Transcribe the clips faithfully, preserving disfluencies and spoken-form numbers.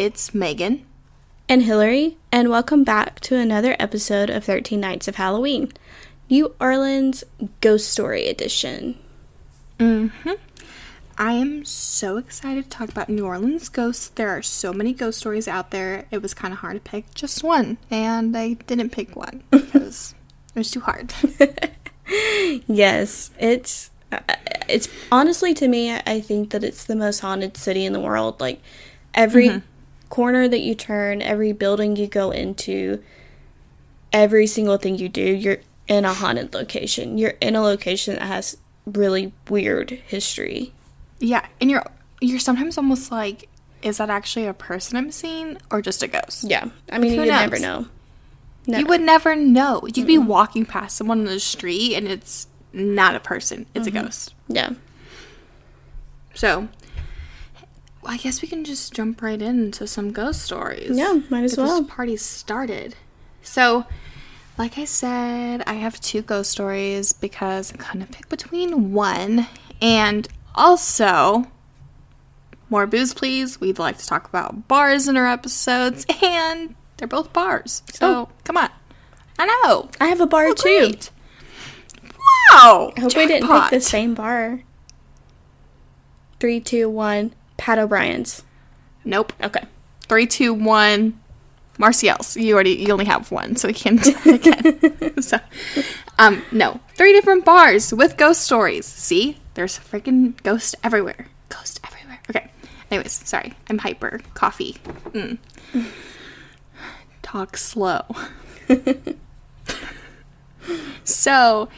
it's Megan and Hillary, and welcome back to another episode of thirteen Nights of Halloween, New Orleans Ghost Story Edition. Mm-hmm. I am so excited to talk about New Orleans ghosts. There are so many ghost stories out there. It was kind of hard to pick just one, and I didn't pick one because it was too hard. Yes, it's it's honestly, to me, I think that it's the most haunted city in the world. Like, every mm-hmm. corner that you turn, every building you go into, every single thing you do, you're in a haunted location. You're in a location that has really weird history. Yeah, and you're you're sometimes almost like, is that actually a person I'm seeing or just a ghost? Yeah, I mean, you never know. Never. You would never know. You'd mm-hmm. be walking past someone on the street and it's not a person. It's mm-hmm. a ghost. Yeah. So, well, I guess we can just jump right into some ghost stories. Yeah, might as well. This party started. So, like I said, I have two ghost stories because I couldn't pick between one. And also, more booze, please. We'd like to talk about bars in our episodes, and they're both bars. So, oh. come on. I know. I have a bar, oh, too. Great. Wow. I hope Jackpot. We didn't pick the same bar. Three, two, one. Pat O'Brien's. Nope. Okay. Three, two, one. Muriel's. You already. You only have one, so we can't do that again. so, um, no. Three different bars with ghost stories. See? There's a freaking ghost everywhere. Ghost everywhere. Okay. Anyways, sorry. I'm hyper. Coffee. Mm. Talk slow. So,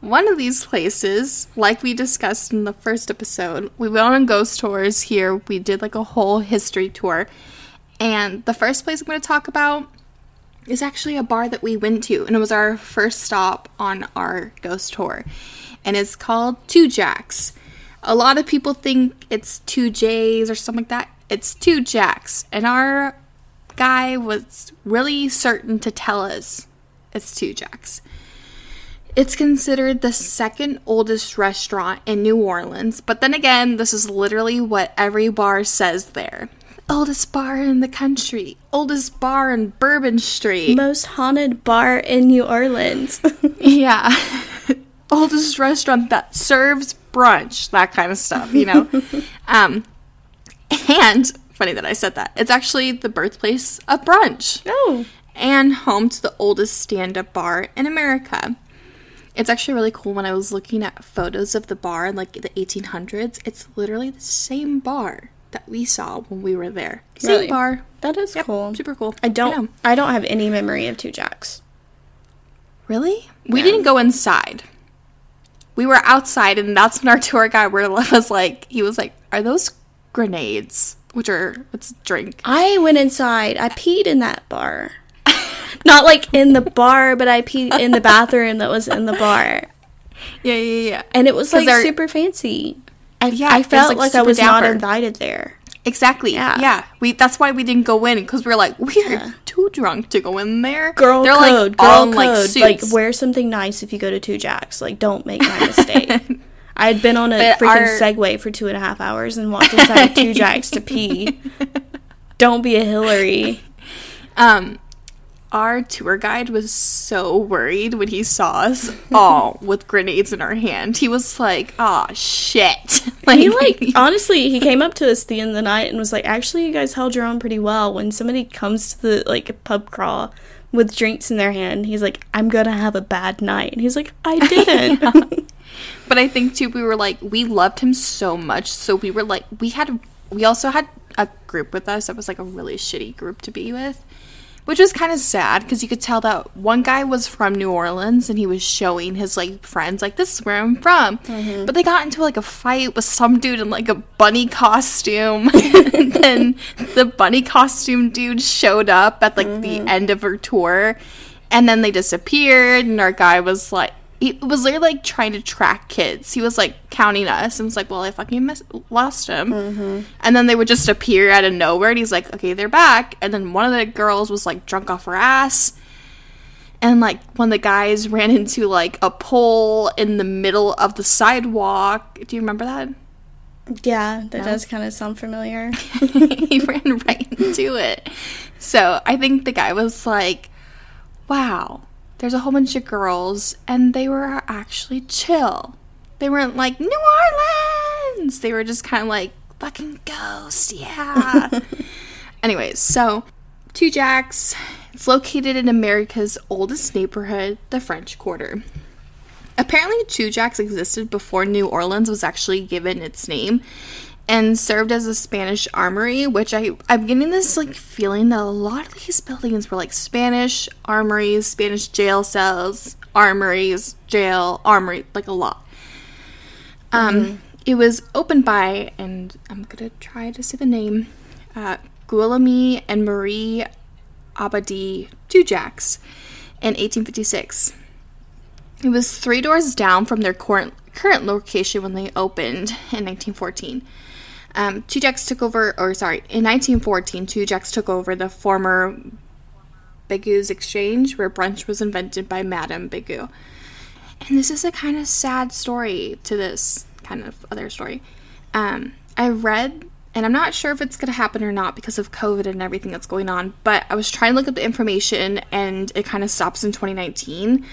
one of these places, like we discussed in the first episode, we went on ghost tours here. We did like a whole history tour. And the first place I'm going to talk about is actually a bar that we went to. And it was our first stop on our ghost tour. And it's called Tujague's. A lot of people think it's Tujague's or something like that. It's Tujague's. And our guy was really certain to tell us it's Tujague's. It's considered the second oldest restaurant in New Orleans. But then again, this is literally what every bar says there. Oldest bar in the country. Oldest bar in Bourbon Street. Most haunted bar in New Orleans. Yeah. Oldest restaurant that serves brunch, that kind of stuff, you know. um and funny that I said that. It's actually the birthplace of brunch. Oh. And home to the oldest stand-up bar in America. It's actually really cool. When I was looking at photos of the bar in like the eighteen hundreds, it's literally the same bar that we saw when we were there. Really? Same bar. That is yep, cool. Super cool. I don't I, I don't have any memory of Tujague's. Really? We yeah. didn't go inside. We were outside, and that's when our tour guide was like, he was like, are those grenades? Which are, it's a drink. I went inside. I peed in that bar. Not, like, in the bar, but I peed in the bathroom that was in the bar. Yeah, yeah, yeah. And it was, like, super fancy. I, yeah, I felt like, like I was dapper. Not invited there. Exactly. Yeah. yeah. We. That's why we didn't go in, because we were like, we're yeah. too drunk to go in there. Girl They're code. Like, girl all code. Like, suits. Like, wear something nice if you go to Tujague's. Like, don't make my mistake. I had been on a but freaking our... Segway for two and a half hours and walked inside Tujague's to pee. Don't be a Hillary. Um, Our tour guide was so worried when he saw us all with grenades in our hand. He was like, "Ah, shit." Like, he, like, honestly, he came up to us at the end of the night and was like, "Actually, you guys held your own pretty well. When somebody comes to the, like, pub crawl with drinks in their hand, he's like, I'm going to have a bad night." And he's like, "I didn't." Yeah. But I think, too, we were like, we loved him so much. So we were like, we had, we also had a group with us that was like a really shitty group to be with. Which was kind of sad, because you could tell that one guy was from New Orleans, and he was showing his, like, friends, like, this is where I'm from. Mm-hmm. But they got into, like, a fight with some dude in, like, a bunny costume. And then the bunny costume dude showed up at, like, mm-hmm. the end of her tour. And then they disappeared, and our guy was, like, he was literally, like, trying to track kids. He was, like, counting us, and was like, well, I fucking miss- lost him. Mm-hmm. And then they would just appear out of nowhere, and he's like, okay, they're back. And then one of the girls was, like, drunk off her ass. And, like, one of the guys ran into, like, a pole in the middle of the sidewalk. Do you remember that? Yeah, that no? does kind of sound familiar. He ran right into it. So I think the guy was like, wow, there's a whole bunch of girls, and they were actually chill. They weren't like, New Orleans! They were just kind of like, fucking ghost, yeah. Anyways, so Tujague's, it's located in America's oldest neighborhood, the French Quarter. Apparently, Tujague's existed before New Orleans was actually given its name and served as a Spanish armory, which I, I'm getting this, like, feeling that a lot of these buildings were, like, Spanish armories, Spanish jail cells, armories, jail, armory, like, a lot. Um, mm-hmm. It was opened by, and I'm going to try to say the name, uh, Guillaume and Marie Abadie Tujague's in eighteen fifty-six. It was three doors down from their current current location when they opened in nineteen fourteen. Um, Tujague's took over, or sorry, in nineteen fourteen, Tujague's took over the former Béguè's Exchange, where brunch was invented by Madame Béguè. And this is a kind of sad story to this kind of other story. Um, I read, and I'm not sure if it's going to happen or not because of COVID and everything that's going on, but I was trying to look up the information, and it kind of stops in twenty nineteen.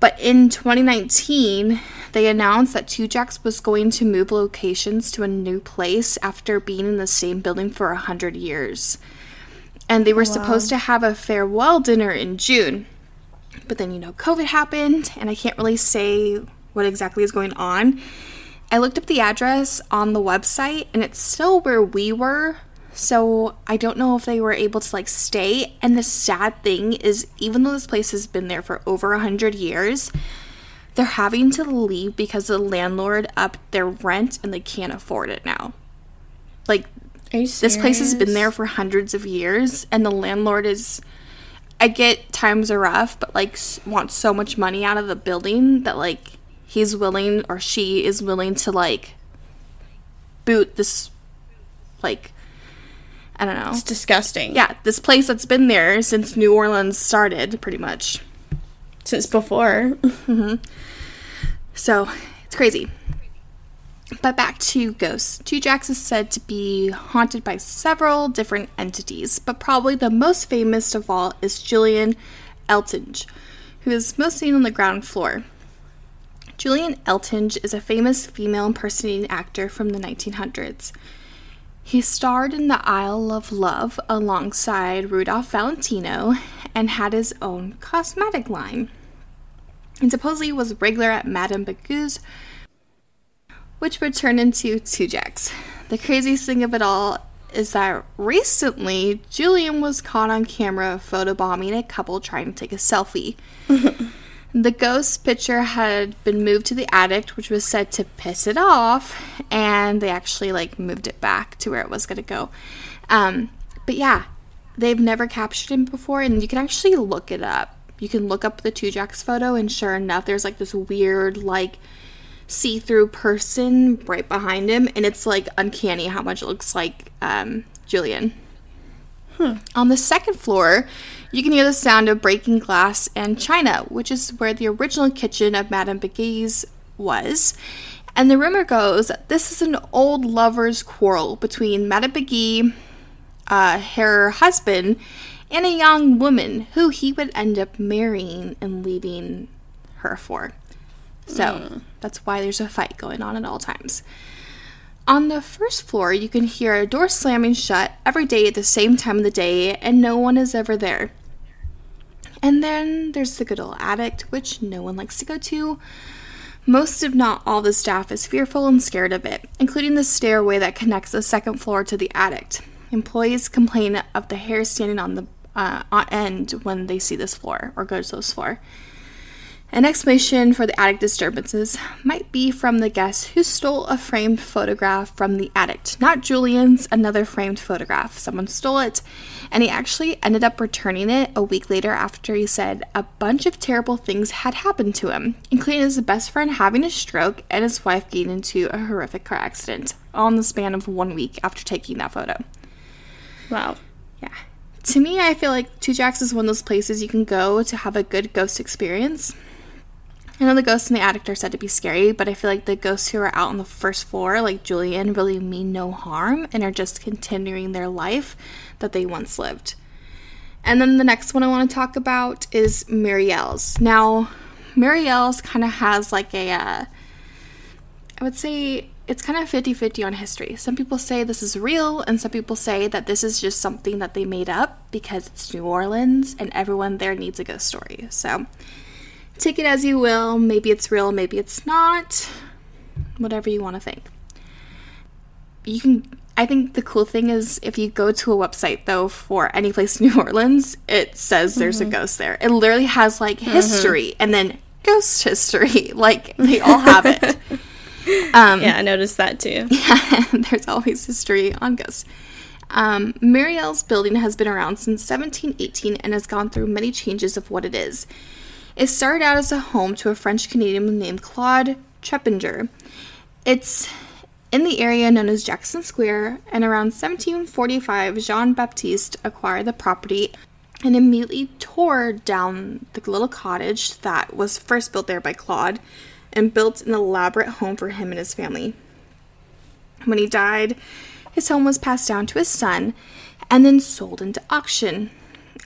But in twenty nineteen, they announced that Tujague's was going to move locations to a new place after being in the same building for one hundred years. And they were wow. supposed to have a farewell dinner in June. But then, you know, COVID happened, and I can't really say what exactly is going on. I looked up the address on the website, and it's still where we were. So I don't know if they were able to, like, stay. And the sad thing is, even though this place has been there for over one hundred years, they're having to leave because the landlord upped their rent and they can't afford it now. Like, this place has been there for hundreds of years, and the landlord is, I get times are rough, but, like, wants so much money out of the building that, like, he's willing, or she is willing to, like, boot this, like, I don't know. It's disgusting. Yeah, this place that's been there since New Orleans started, pretty much. Since before. Mm-hmm. So, it's crazy. But back to ghosts. Tujague's is said to be haunted by several different entities, but probably the most famous of all is Julian Eltinge, who is most seen on the ground floor. Julian Eltinge is a famous female impersonating actor from the nineteen hundreds. He starred in The Isle of Love alongside Rudolph Valentino and had his own cosmetic line. And supposedly was a regular at Madame Béguè's, which would turn into Tujague's. The craziest thing of it all is that recently, Julian was caught on camera photobombing a couple trying to take a selfie. The ghost picture had been moved to the attic, which was said to piss it off, and they actually, like, moved it back to where it was going to go. Um, but, yeah, they've never captured him before, and you can actually look it up. You can look up the Tujague's photo, and sure enough, there's, like, this weird, like, see-through person right behind him, and it's, like, uncanny how much it looks like um, Julian. Hmm. On the second floor, you can hear the sound of breaking glass and china, which is where the original kitchen of Madame Béguè's was. And the rumor goes that this is an old lover's quarrel between Madame Béguè, uh, her husband, and a young woman who he would end up marrying and leaving her for. So mm. that's why there's a fight going on at all times. On the first floor, you can hear a door slamming shut every day at the same time of the day, and no one is ever there. And then there's the good old attic, which no one likes to go to. Most, if not all, the staff is fearful and scared of it, including the stairway that connects the second floor to the attic. Employees complain of the hair standing on the uh, on end when they see this floor or go to this floor. An explanation for the attic disturbances might be from the guests who stole a framed photograph from the attic. Not Julian's, another framed photograph. Someone stole it, and he actually ended up returning it a week later after he said a bunch of terrible things had happened to him, including his best friend having a stroke and his wife getting into a horrific car accident, all in the span of one week after taking that photo. Wow. Yeah. To me, I feel like Tujague's is one of those places you can go to have a good ghost experience. I know the ghosts in the attic are said to be scary, but I feel like the ghosts who are out on the first floor, like Julian, really mean no harm and are just continuing their life that they once lived. And then the next one I want to talk about is Muriel's. Now, Muriel's kind of has like a, uh, I would say it's kind of fifty-fifty on history. Some people say this is real, and some people say that this is just something that they made up because it's New Orleans and everyone there needs a ghost story. So take it as you will. Maybe it's real, maybe it's not. Whatever you want to think. You can. I think the cool thing is if you go to a website, though, for any place in New Orleans, it says mm-hmm. there's a ghost there. It literally has, like, mm-hmm. history and then ghost history. Like, they all have it. um, yeah, I noticed that, too. Yeah, there's always history on ghosts. Um, Muriel's building has been around since seventeen eighteen and has gone through many changes of what it is. It started out as a home to a French-Canadian named Claude Treppinger. It's in the area known as Jackson Square, and around seventeen forty-five, Jean-Baptiste acquired the property and immediately tore down the little cottage that was first built there by Claude and built an elaborate home for him and his family. When he died, his home was passed down to his son and then sold into auction.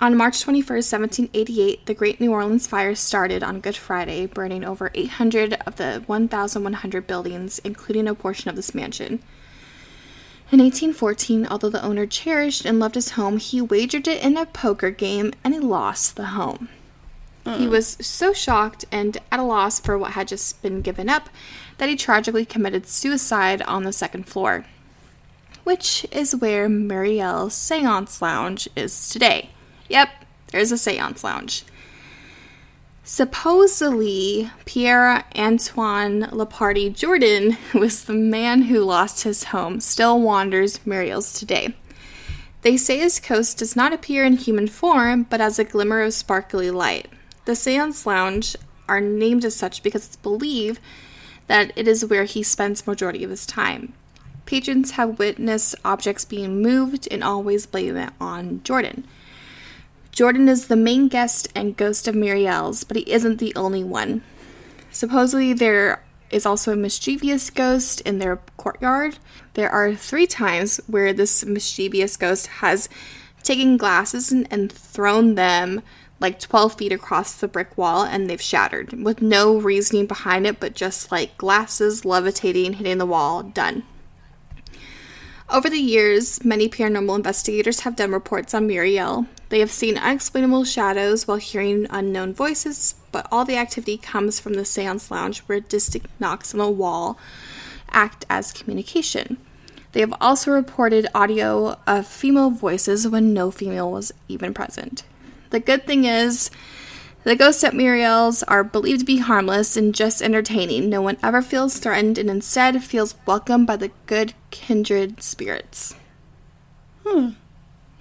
On March twenty-first, seventeen eighty-eight, the Great New Orleans Fire started on Good Friday, burning over eight hundred of the eleven hundred buildings, including a portion of this mansion. In eighteen fourteen, although the owner cherished and loved his home, he wagered it in a poker game, and he lost the home. Mm. He was so shocked and at a loss for what had just been given up that he tragically committed suicide on the second floor, which is where Muriel's Seance Lounge is today. Yep, there's a seance lounge. Supposedly, Pierre Antoine Laparty Jordan, who was the man who lost his home, still wanders Muriel's today. They say his ghost does not appear in human form, but as a glimmer of sparkly light. The seance lounge are named as such because it's believed that it is where he spends majority of his time. Patrons have witnessed objects being moved and always blame it on Jordan. Jordan is the main guest and ghost of Muriel's, but he isn't the only one. Supposedly, there is also a mischievous ghost in their courtyard. There are three times where this mischievous ghost has taken glasses and, and thrown them like twelve feet across the brick wall, and they've shattered with no reasoning behind it, but just like glasses levitating, hitting the wall, done. Over the years, many paranormal investigators have done reports on Muriel. They have seen unexplainable shadows while hearing unknown voices, but all the activity comes from the seance lounge where distinct knocks on the wall act as communication. They have also reported audio of female voices when no female was even present. The good thing is, the ghosts at Muriel's are believed to be harmless and just entertaining. No one ever feels threatened and instead feels welcomed by the good kindred spirits. Hmm.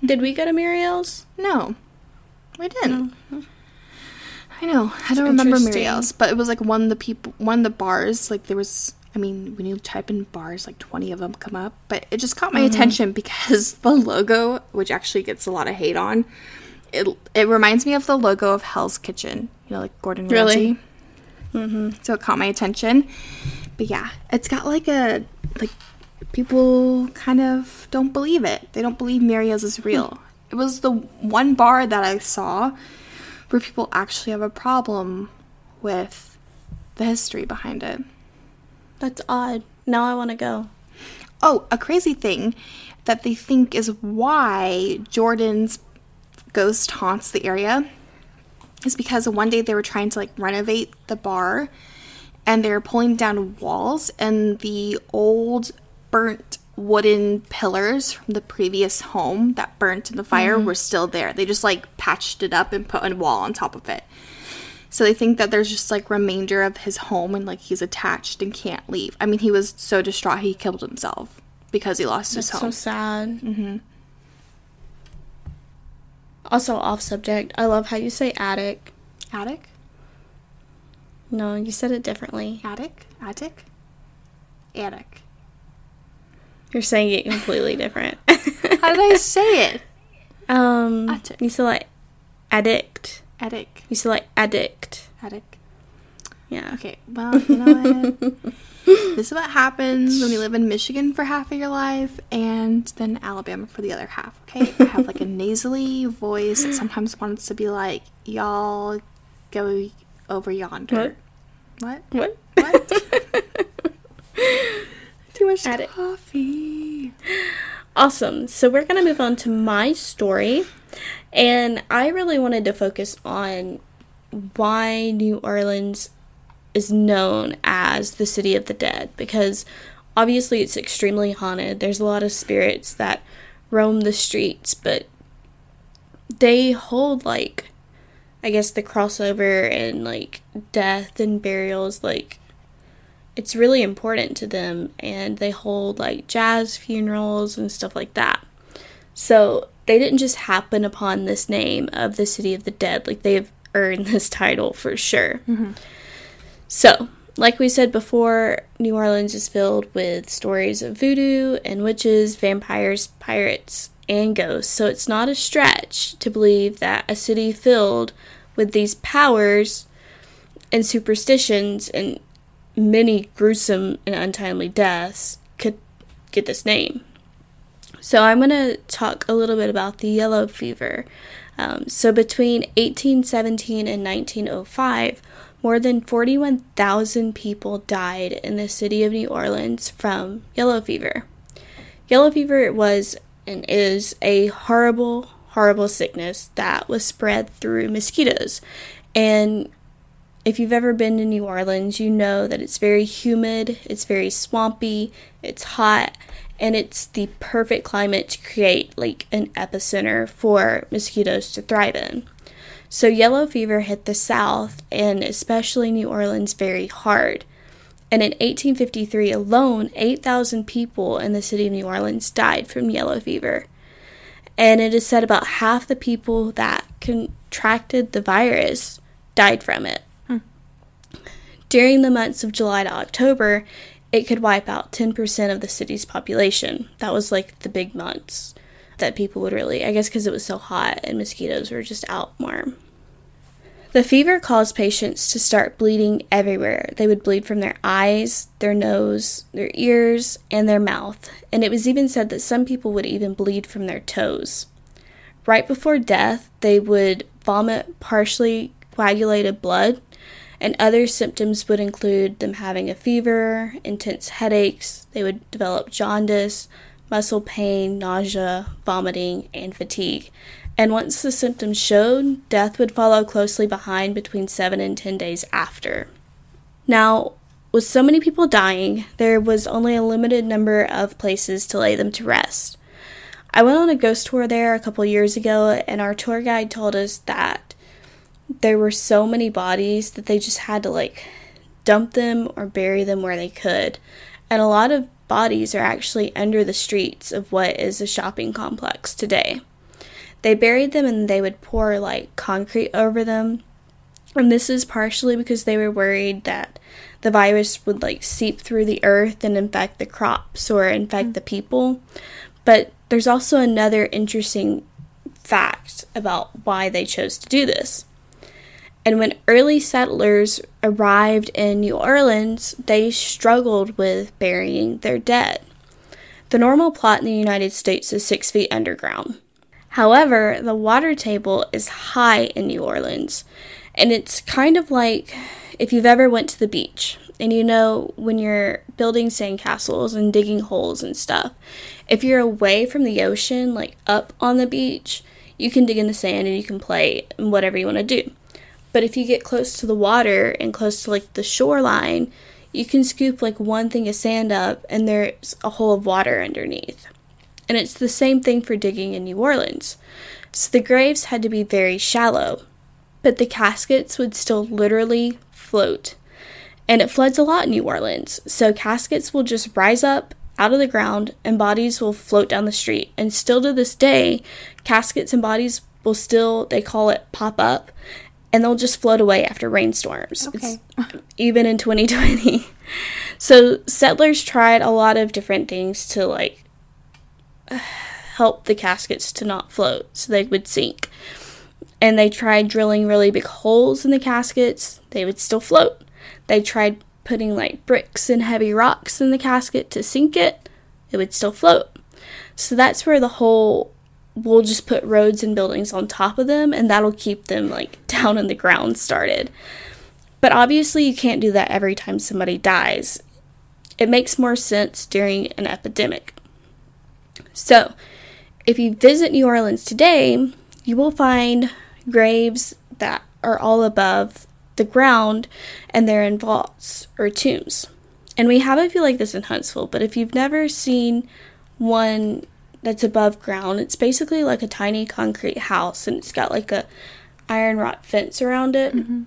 Did we go to Muriel's? No. We didn't. No. I know. I don't remember Muriel's, but it was like one of the people, one of the bars, like there was, I mean, when you type in bars, like twenty of them come up, but it just caught my mm-hmm. attention because the logo, which actually gets a lot of hate on, It it reminds me of the logo of Hell's Kitchen, you know, like Gordon Ramsay. Really? Mm-hmm. So it caught my attention. But yeah, it's got like a, like people kind of don't believe it. They don't believe Muriel's is real. It was the one bar that I saw where people actually have a problem with the history behind it. That's odd. Now I want to go. Oh, a crazy thing that they think is why Jordan's ghost haunts the area is because one day they were trying to like renovate the bar and they were pulling down walls, and the old burnt wooden pillars from the previous home that burnt in the fire mm. were still there. They just like patched it up and put a wall on top of it. So they think that there's just like remainder of his home and like he's attached and can't leave. I mean, he was so distraught he killed himself because he lost That's his home. So sad. Mm-hmm. Also, off subject, I love how you say attic. Attic? No, you said it differently. Attic? Attic? Attic. You're saying it completely different. How did I say it? Um, attic. You said, like, addict. Attic. You said, like, addict. Attic. Yeah. Okay, well, you know what? This is what happens when you live in Michigan for half of your life and then Alabama for the other half, okay? I have, like, a nasally voice that sometimes wants to be like, y'all go over yonder. What? What? What? What? Too much Add coffee. It. Awesome. So we're going to move on to my story. And I really wanted to focus on why New Orleans is known as the City of the Dead, because obviously it's extremely haunted. There's a lot of spirits that roam the streets, but they hold, like, I guess the crossover and, like, death and burials, like, it's really important to them, and they hold, like, jazz funerals and stuff like that. So they didn't just happen upon this name of the City of the Dead. Like, they have earned this title for sure. Mm-hmm. So, like we said before, New Orleans is filled with stories of voodoo and witches, vampires, pirates, and ghosts. So it's not a stretch to believe that a city filled with these powers and superstitions and many gruesome and untimely deaths could get this name. So I'm going to talk a little bit about the yellow fever. Um, so between eighteen seventeen and nineteen oh five... more than forty-one thousand people died in the city of New Orleans from yellow fever. Yellow fever was and is a horrible, horrible sickness that was spread through mosquitoes. And if you've ever been to New Orleans, you know that it's very humid, it's very swampy, it's hot, and it's the perfect climate to create, like, an epicenter for mosquitoes to thrive in. So yellow fever hit the South, and especially New Orleans, very hard. And in eighteen fifty-three alone, eight thousand people in the city of New Orleans died from yellow fever. And it is said about half the people that contracted the virus died from it. Hmm. During the months of July to October, it could wipe out ten percent of the city's population. That was, like, the big months that people would really, I guess because it was so hot and mosquitoes were just out warm. The fever caused patients to start bleeding everywhere. They would bleed from their eyes, their nose, their ears, and their mouth. And it was even said that some people would even bleed from their toes. Right before death, they would vomit partially coagulated blood, and other symptoms would include them having a fever, intense headaches, they would develop jaundice, muscle pain, nausea, vomiting, and fatigue. And once the symptoms showed, death would follow closely behind between seven and ten days after. Now, with so many people dying, there was only a limited number of places to lay them to rest. I went on a ghost tour there a couple years ago, and our tour guide told us that there were so many bodies that they just had to, like, dump them or bury them where they could. And a lot of bodies are actually under the streets of what is a shopping complex today. They buried them and they would pour, like, concrete over them. And this is partially because they were worried that the virus would, like, seep through the earth and infect the crops or infect mm-hmm. the people. But there's also another interesting fact about why they chose to do this. And when early settlers arrived in New Orleans, they struggled with burying their dead. The normal plot in the United States is six feet underground. However, the water table is high in New Orleans. And it's kind of like if you've ever went to the beach. And you know when you're building sandcastles and digging holes and stuff. If you're away from the ocean, like up on the beach, you can dig in the sand and you can play and whatever you want to do. But if you get close to the water and close to, like, the shoreline, you can scoop, like, one thing of sand up and there's a hole of water underneath. And it's the same thing for digging in New Orleans. So the graves had to be very shallow, but the caskets would still literally float. And it floods a lot in New Orleans, so caskets will just rise up out of the ground and bodies will float down the street. And still to this day, caskets and bodies will still, they call it pop up, and they'll just float away after rainstorms, okay. It's, even in twenty twenty. So settlers tried a lot of different things to, like, help the caskets to not float so they would sink. And they tried drilling really big holes in the caskets. They would still float. They tried putting like bricks and heavy rocks in the casket to sink it. It would still float. So that's where the whole, we'll just put roads and buildings on top of them and that'll keep them like down in the ground started. But obviously you can't do that every time somebody dies. It makes more sense during an epidemic. So, if you visit New Orleans today, you will find graves that are all above the ground and they're in vaults or tombs. And we have a few like this in Huntsville, but if you've never seen one that's above ground, it's basically like a tiny concrete house and it's got like a iron rod fence around it. Mm-hmm.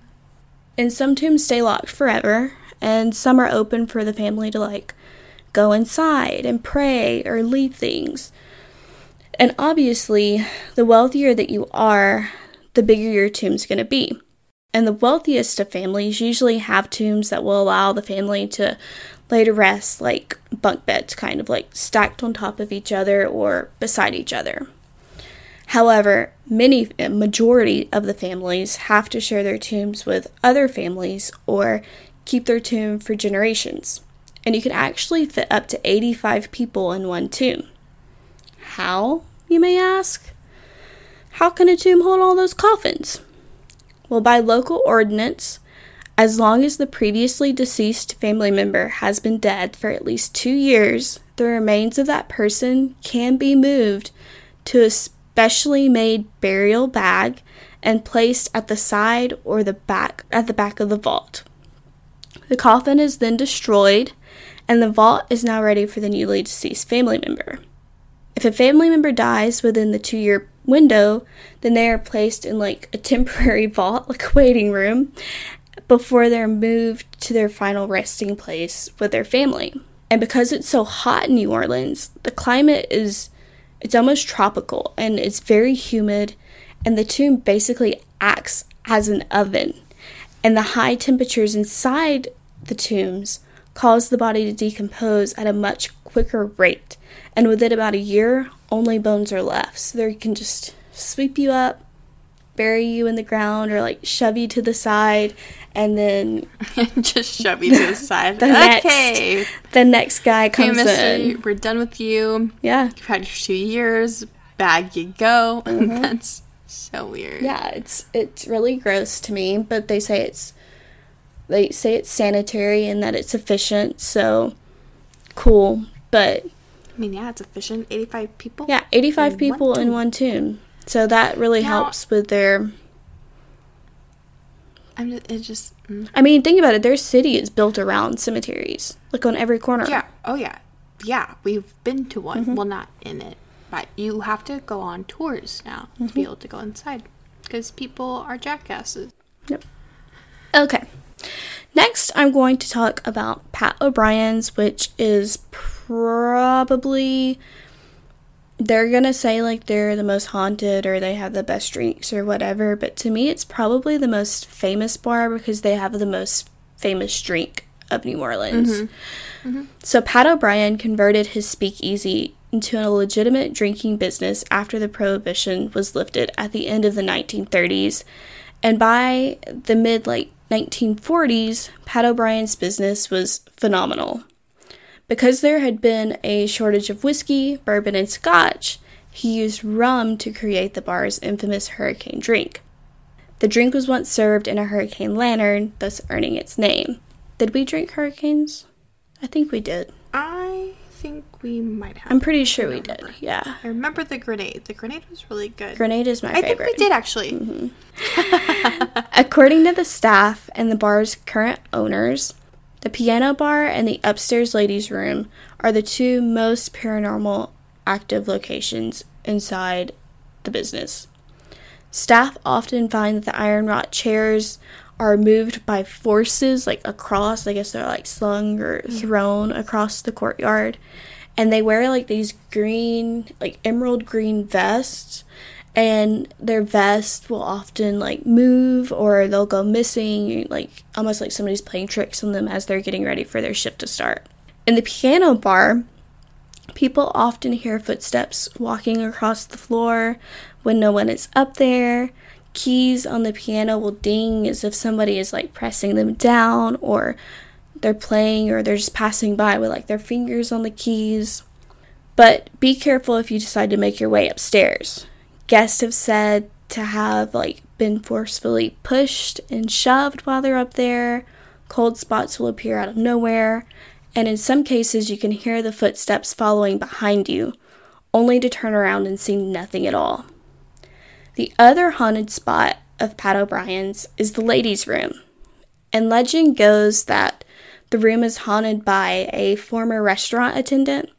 And some tombs stay locked forever and some are open for the family to like go inside and pray or leave things. And obviously, the wealthier that you are, the bigger your tomb's going to be. And the wealthiest of families usually have tombs that will allow the family to lay to rest, like bunk beds, kind of like stacked on top of each other or beside each other. However, many, majority of the families have to share their tombs with other families or keep their tomb for generations. And you can actually fit up to eighty-five people in one tomb. How, you may ask? How can a tomb hold all those coffins? Well, by local ordinance, as long as the previously deceased family member has been dead for at least two years, the remains of that person can be moved to a specially made burial bag and placed at the side or the back at the back of the vault. The coffin is then destroyed, and the vault is now ready for the newly deceased family member. If a family member dies within the two-year window, then they are placed in like a temporary vault, like a waiting room, before they're moved to their final resting place with their family. And because it's so hot in New Orleans, the climate is, it's almost tropical, and it's very humid, and the tomb basically acts as an oven. And the high temperatures inside the tombs cause the body to decompose at a much quicker rate. And within about a year, only bones are left. So they can just sweep you up, bury you in the ground, or like shove you to the side, and then just shove you to the side. the okay, next, the next guy comes hey, in. We're done with you. Yeah, you've had your two years. Bag you go. Mm-hmm. That's so weird. Yeah, it's it's really gross to me. But they say it's they say it's sanitary and that it's efficient. So cool, but. I mean, yeah, it's efficient. eighty-five people? Yeah, eighty-five in people one in one tomb. So that really now, helps with their... I'm just, it just... Mm. I mean, think about it. Their city is built around cemeteries. Like, on every corner. Yeah. Oh, yeah. Yeah, we've been to one. Mm-hmm. Well, not in it. But you have to go on tours now mm-hmm. to be able to go inside. Because people are jackasses. Yep. Okay. Next, I'm going to talk about Pat O'Brien's, which is... Probably they're gonna say like they're the most haunted or they have the best drinks or whatever, but to me it's probably the most famous bar because they have the most famous drink of New Orleans. Mm-hmm. Mm-hmm. So Pat O'Brien converted his speakeasy into a legitimate drinking business after the prohibition was lifted at the end of the nineteen thirties, and by the mid late nineteen forties, Pat O'Brien's business was phenomenal. Because there had been a shortage of whiskey, bourbon, and scotch, he used rum to create the bar's infamous hurricane drink. The drink was once served in a hurricane lantern, thus earning its name. Did we drink hurricanes? I think we did. I think we might have. I'm pretty sure we did, yeah. I remember the grenade. The grenade was really good. Grenade is my I favorite. I think we did, actually. Mm-hmm. According to the staff and the bar's current owners... The piano bar and the upstairs ladies' room are the two most paranormal active locations inside the business. Staff often find that the iron rot chairs are moved by forces, like, across. I guess they're, like, slung or thrown across the courtyard. And they wear, like, these green, like, emerald green vests. And their vest will often, like, move or they'll go missing, like, almost like somebody's playing tricks on them as they're getting ready for their shift to start. In the piano bar, people often hear footsteps walking across the floor when no one is up there, keys on the piano will ding as if somebody is like pressing them down, or they're playing, or they're just passing by with like their fingers on the keys. But be careful if you decide to make your way upstairs. Guests have said to have like been forcefully pushed and shoved while they're up there. Cold spots will appear out of nowhere, and in some cases you can hear the footsteps following behind you, only to turn around and see nothing at all. The other haunted spot of Pat O'Brien's is the ladies' room, and legend goes that the room is haunted by a former restaurant attendant,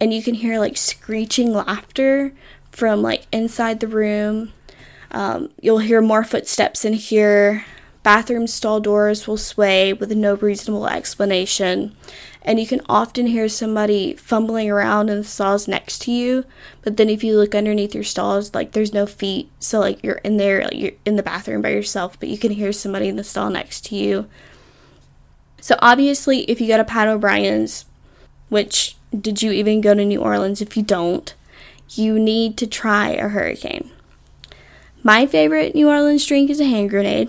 and you can hear like screeching laughter from like inside the room. Um, you'll hear more footsteps in here. Bathroom stall doors will sway with no reasonable explanation, and you can often hear somebody fumbling around in the stalls next to you, but then if you look underneath your stalls, like, there's no feet, so, like, you're in there, like, you're in the bathroom by yourself, but you can hear somebody in the stall next to you. So, obviously, if you go to Pat O'Brien's, which, did you even go to New Orleans? If you don't, you need to try a hurricane. My favorite New Orleans drink is a hand grenade.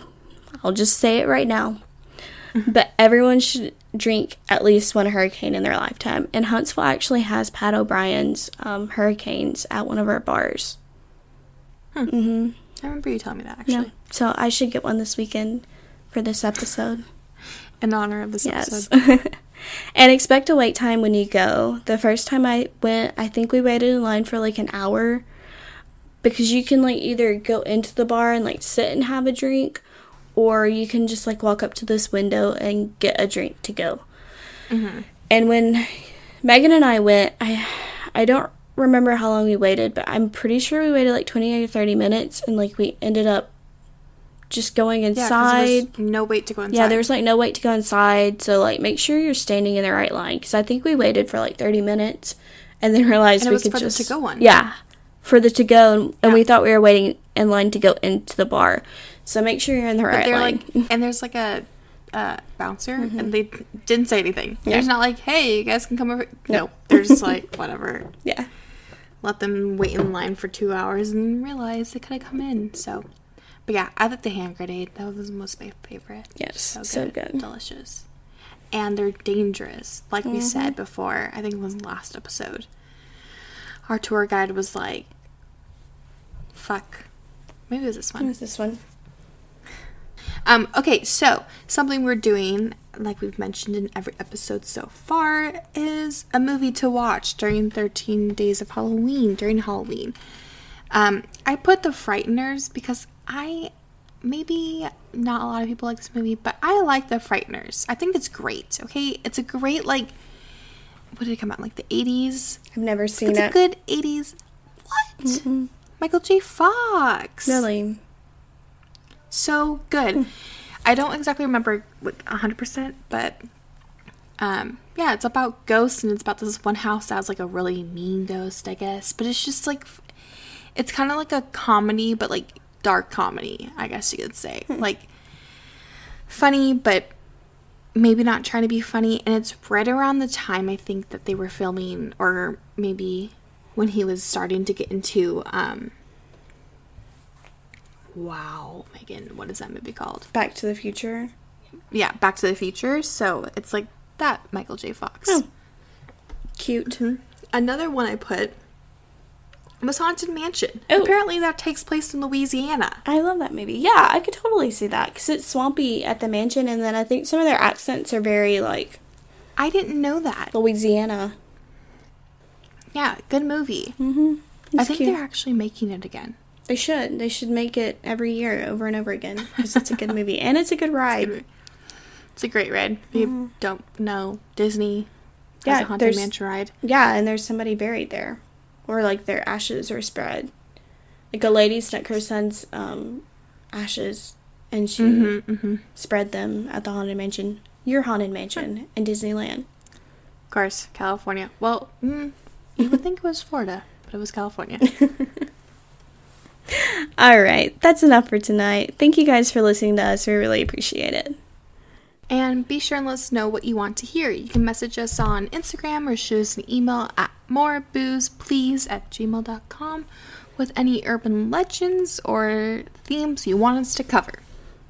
I'll just say it right now. But everyone should drink at least one hurricane in their lifetime. And Huntsville actually has Pat O'Brien's um, hurricanes at one of our bars. Hmm. Mm-hmm. I remember you telling me that, actually. Yeah. So I should get one this weekend for this episode. In honor of this yes. episode. And expect a wait time when you go. The first time I went, I think we waited in line for like an hour. Because you can like either go into the bar and like sit and have a drink, or you can just, like, walk up to this window and get a drink to go. Mm-hmm. And when Megan and I went, I I don't remember how long we waited, but I'm pretty sure we waited, like, twenty or thirty minutes, and, like, we ended up just going inside. Yeah, 'cause there was no wait to go inside. Yeah, there was, like, no wait to go inside, so, like, make sure you're standing in the right line, because I think we waited for, like, thirty minutes, and then realized and we could just... it was for the to-go one. Yeah, for the to-go, and, yeah. and we thought we were waiting in line to go into the bar. So make sure you're in the right line. Like, and there's like a uh, bouncer, mm-hmm. and they didn't say anything. Yeah. There's not like, hey, you guys can come over. No, nope. They're just like, whatever. Yeah. Let them wait in line for two hours and realize they could have come in. So, but yeah, I like the hand grenade. That was my favorite. Yes, so good. so good. Delicious. And they're dangerous. Like mm-hmm. we said before, I think it was the last episode. Our tour guide was like, fuck. Maybe it was this one. It was this one. Um, okay, so something we're doing, like we've mentioned in every episode so far, is a movie to watch during thirteen days of Halloween, during Halloween. Um, I put The Frighteners because I, maybe not a lot of people like this movie, but I like The Frighteners. I think it's great, okay? It's a great, like, what did it come out, like the eighties? I've never seen it's it. It's a good eighties. What? Mm-mm. Michael J. Fox. Really? So good. I don't exactly remember like one hundred percent, but um, yeah, it's about ghosts, and it's about this one house that has like a really mean ghost, I guess. But it's just like, it's kind of like a comedy, but like dark comedy, I guess you could say. Like funny, but maybe not trying to be funny. And it's right around the time I think that they were filming, or maybe when he was starting to get into... Um, Wow, Megan, what is that movie called? Back to the Future. Yeah, Back to the Future. So it's like that Michael J. Fox. Oh. Cute. Mm-hmm. Another one I put was Haunted Mansion. Oh. Apparently that takes place in Louisiana. I love that movie. Yeah, I could totally see that because it's swampy at the mansion, and then I think some of their accents are very like... I didn't know that. Louisiana. Yeah, good movie. Mm-hmm. I think cute. They're actually making it again. They should. They should make it every year over and over again because it's a good movie and it's a good ride. It's a, it's a great ride. If you mm. don't know, Disney yeah, has a Haunted Mansion ride. Yeah, and there's somebody buried there. Or, like, their ashes are spread. Like, a lady snuck her son's um, ashes and she mm-hmm, mm-hmm. spread them at the Haunted Mansion. Your Haunted Mansion in Disneyland. Of course, California. Well, mm, you would think it was Florida, but it was California. All right, that's enough for tonight. Thank you guys for listening to us. We really appreciate it. And be sure and let us know what you want to hear. You can message us on Instagram or shoot us an email at morebooze please at gmail dot com. with any urban legends or themes you want us to cover.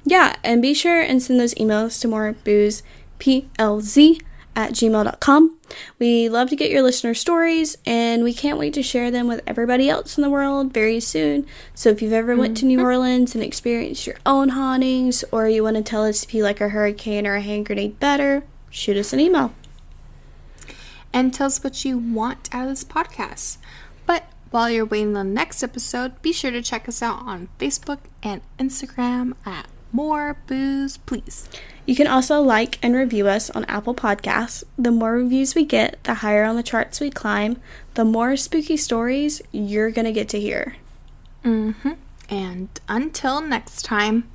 Yeah, and be sure and send those emails to more booze p l z at gmail dot com. We love to get your listener stories, and we can't wait to share them with everybody else in the world very soon. So if you've ever mm-hmm. went to New Orleans and experienced your own hauntings, or you want to tell us if you like a hurricane or a hand grenade better, shoot us an email. And tell us what you want out of this podcast. But while you're waiting on the next episode, be sure to check us out on Facebook and Instagram at More Booze Please. You can also like and review us on Apple Podcasts. The more reviews we get, the higher on the charts we climb, the more spooky stories you're going to get to hear. Mm-hmm. And until next time.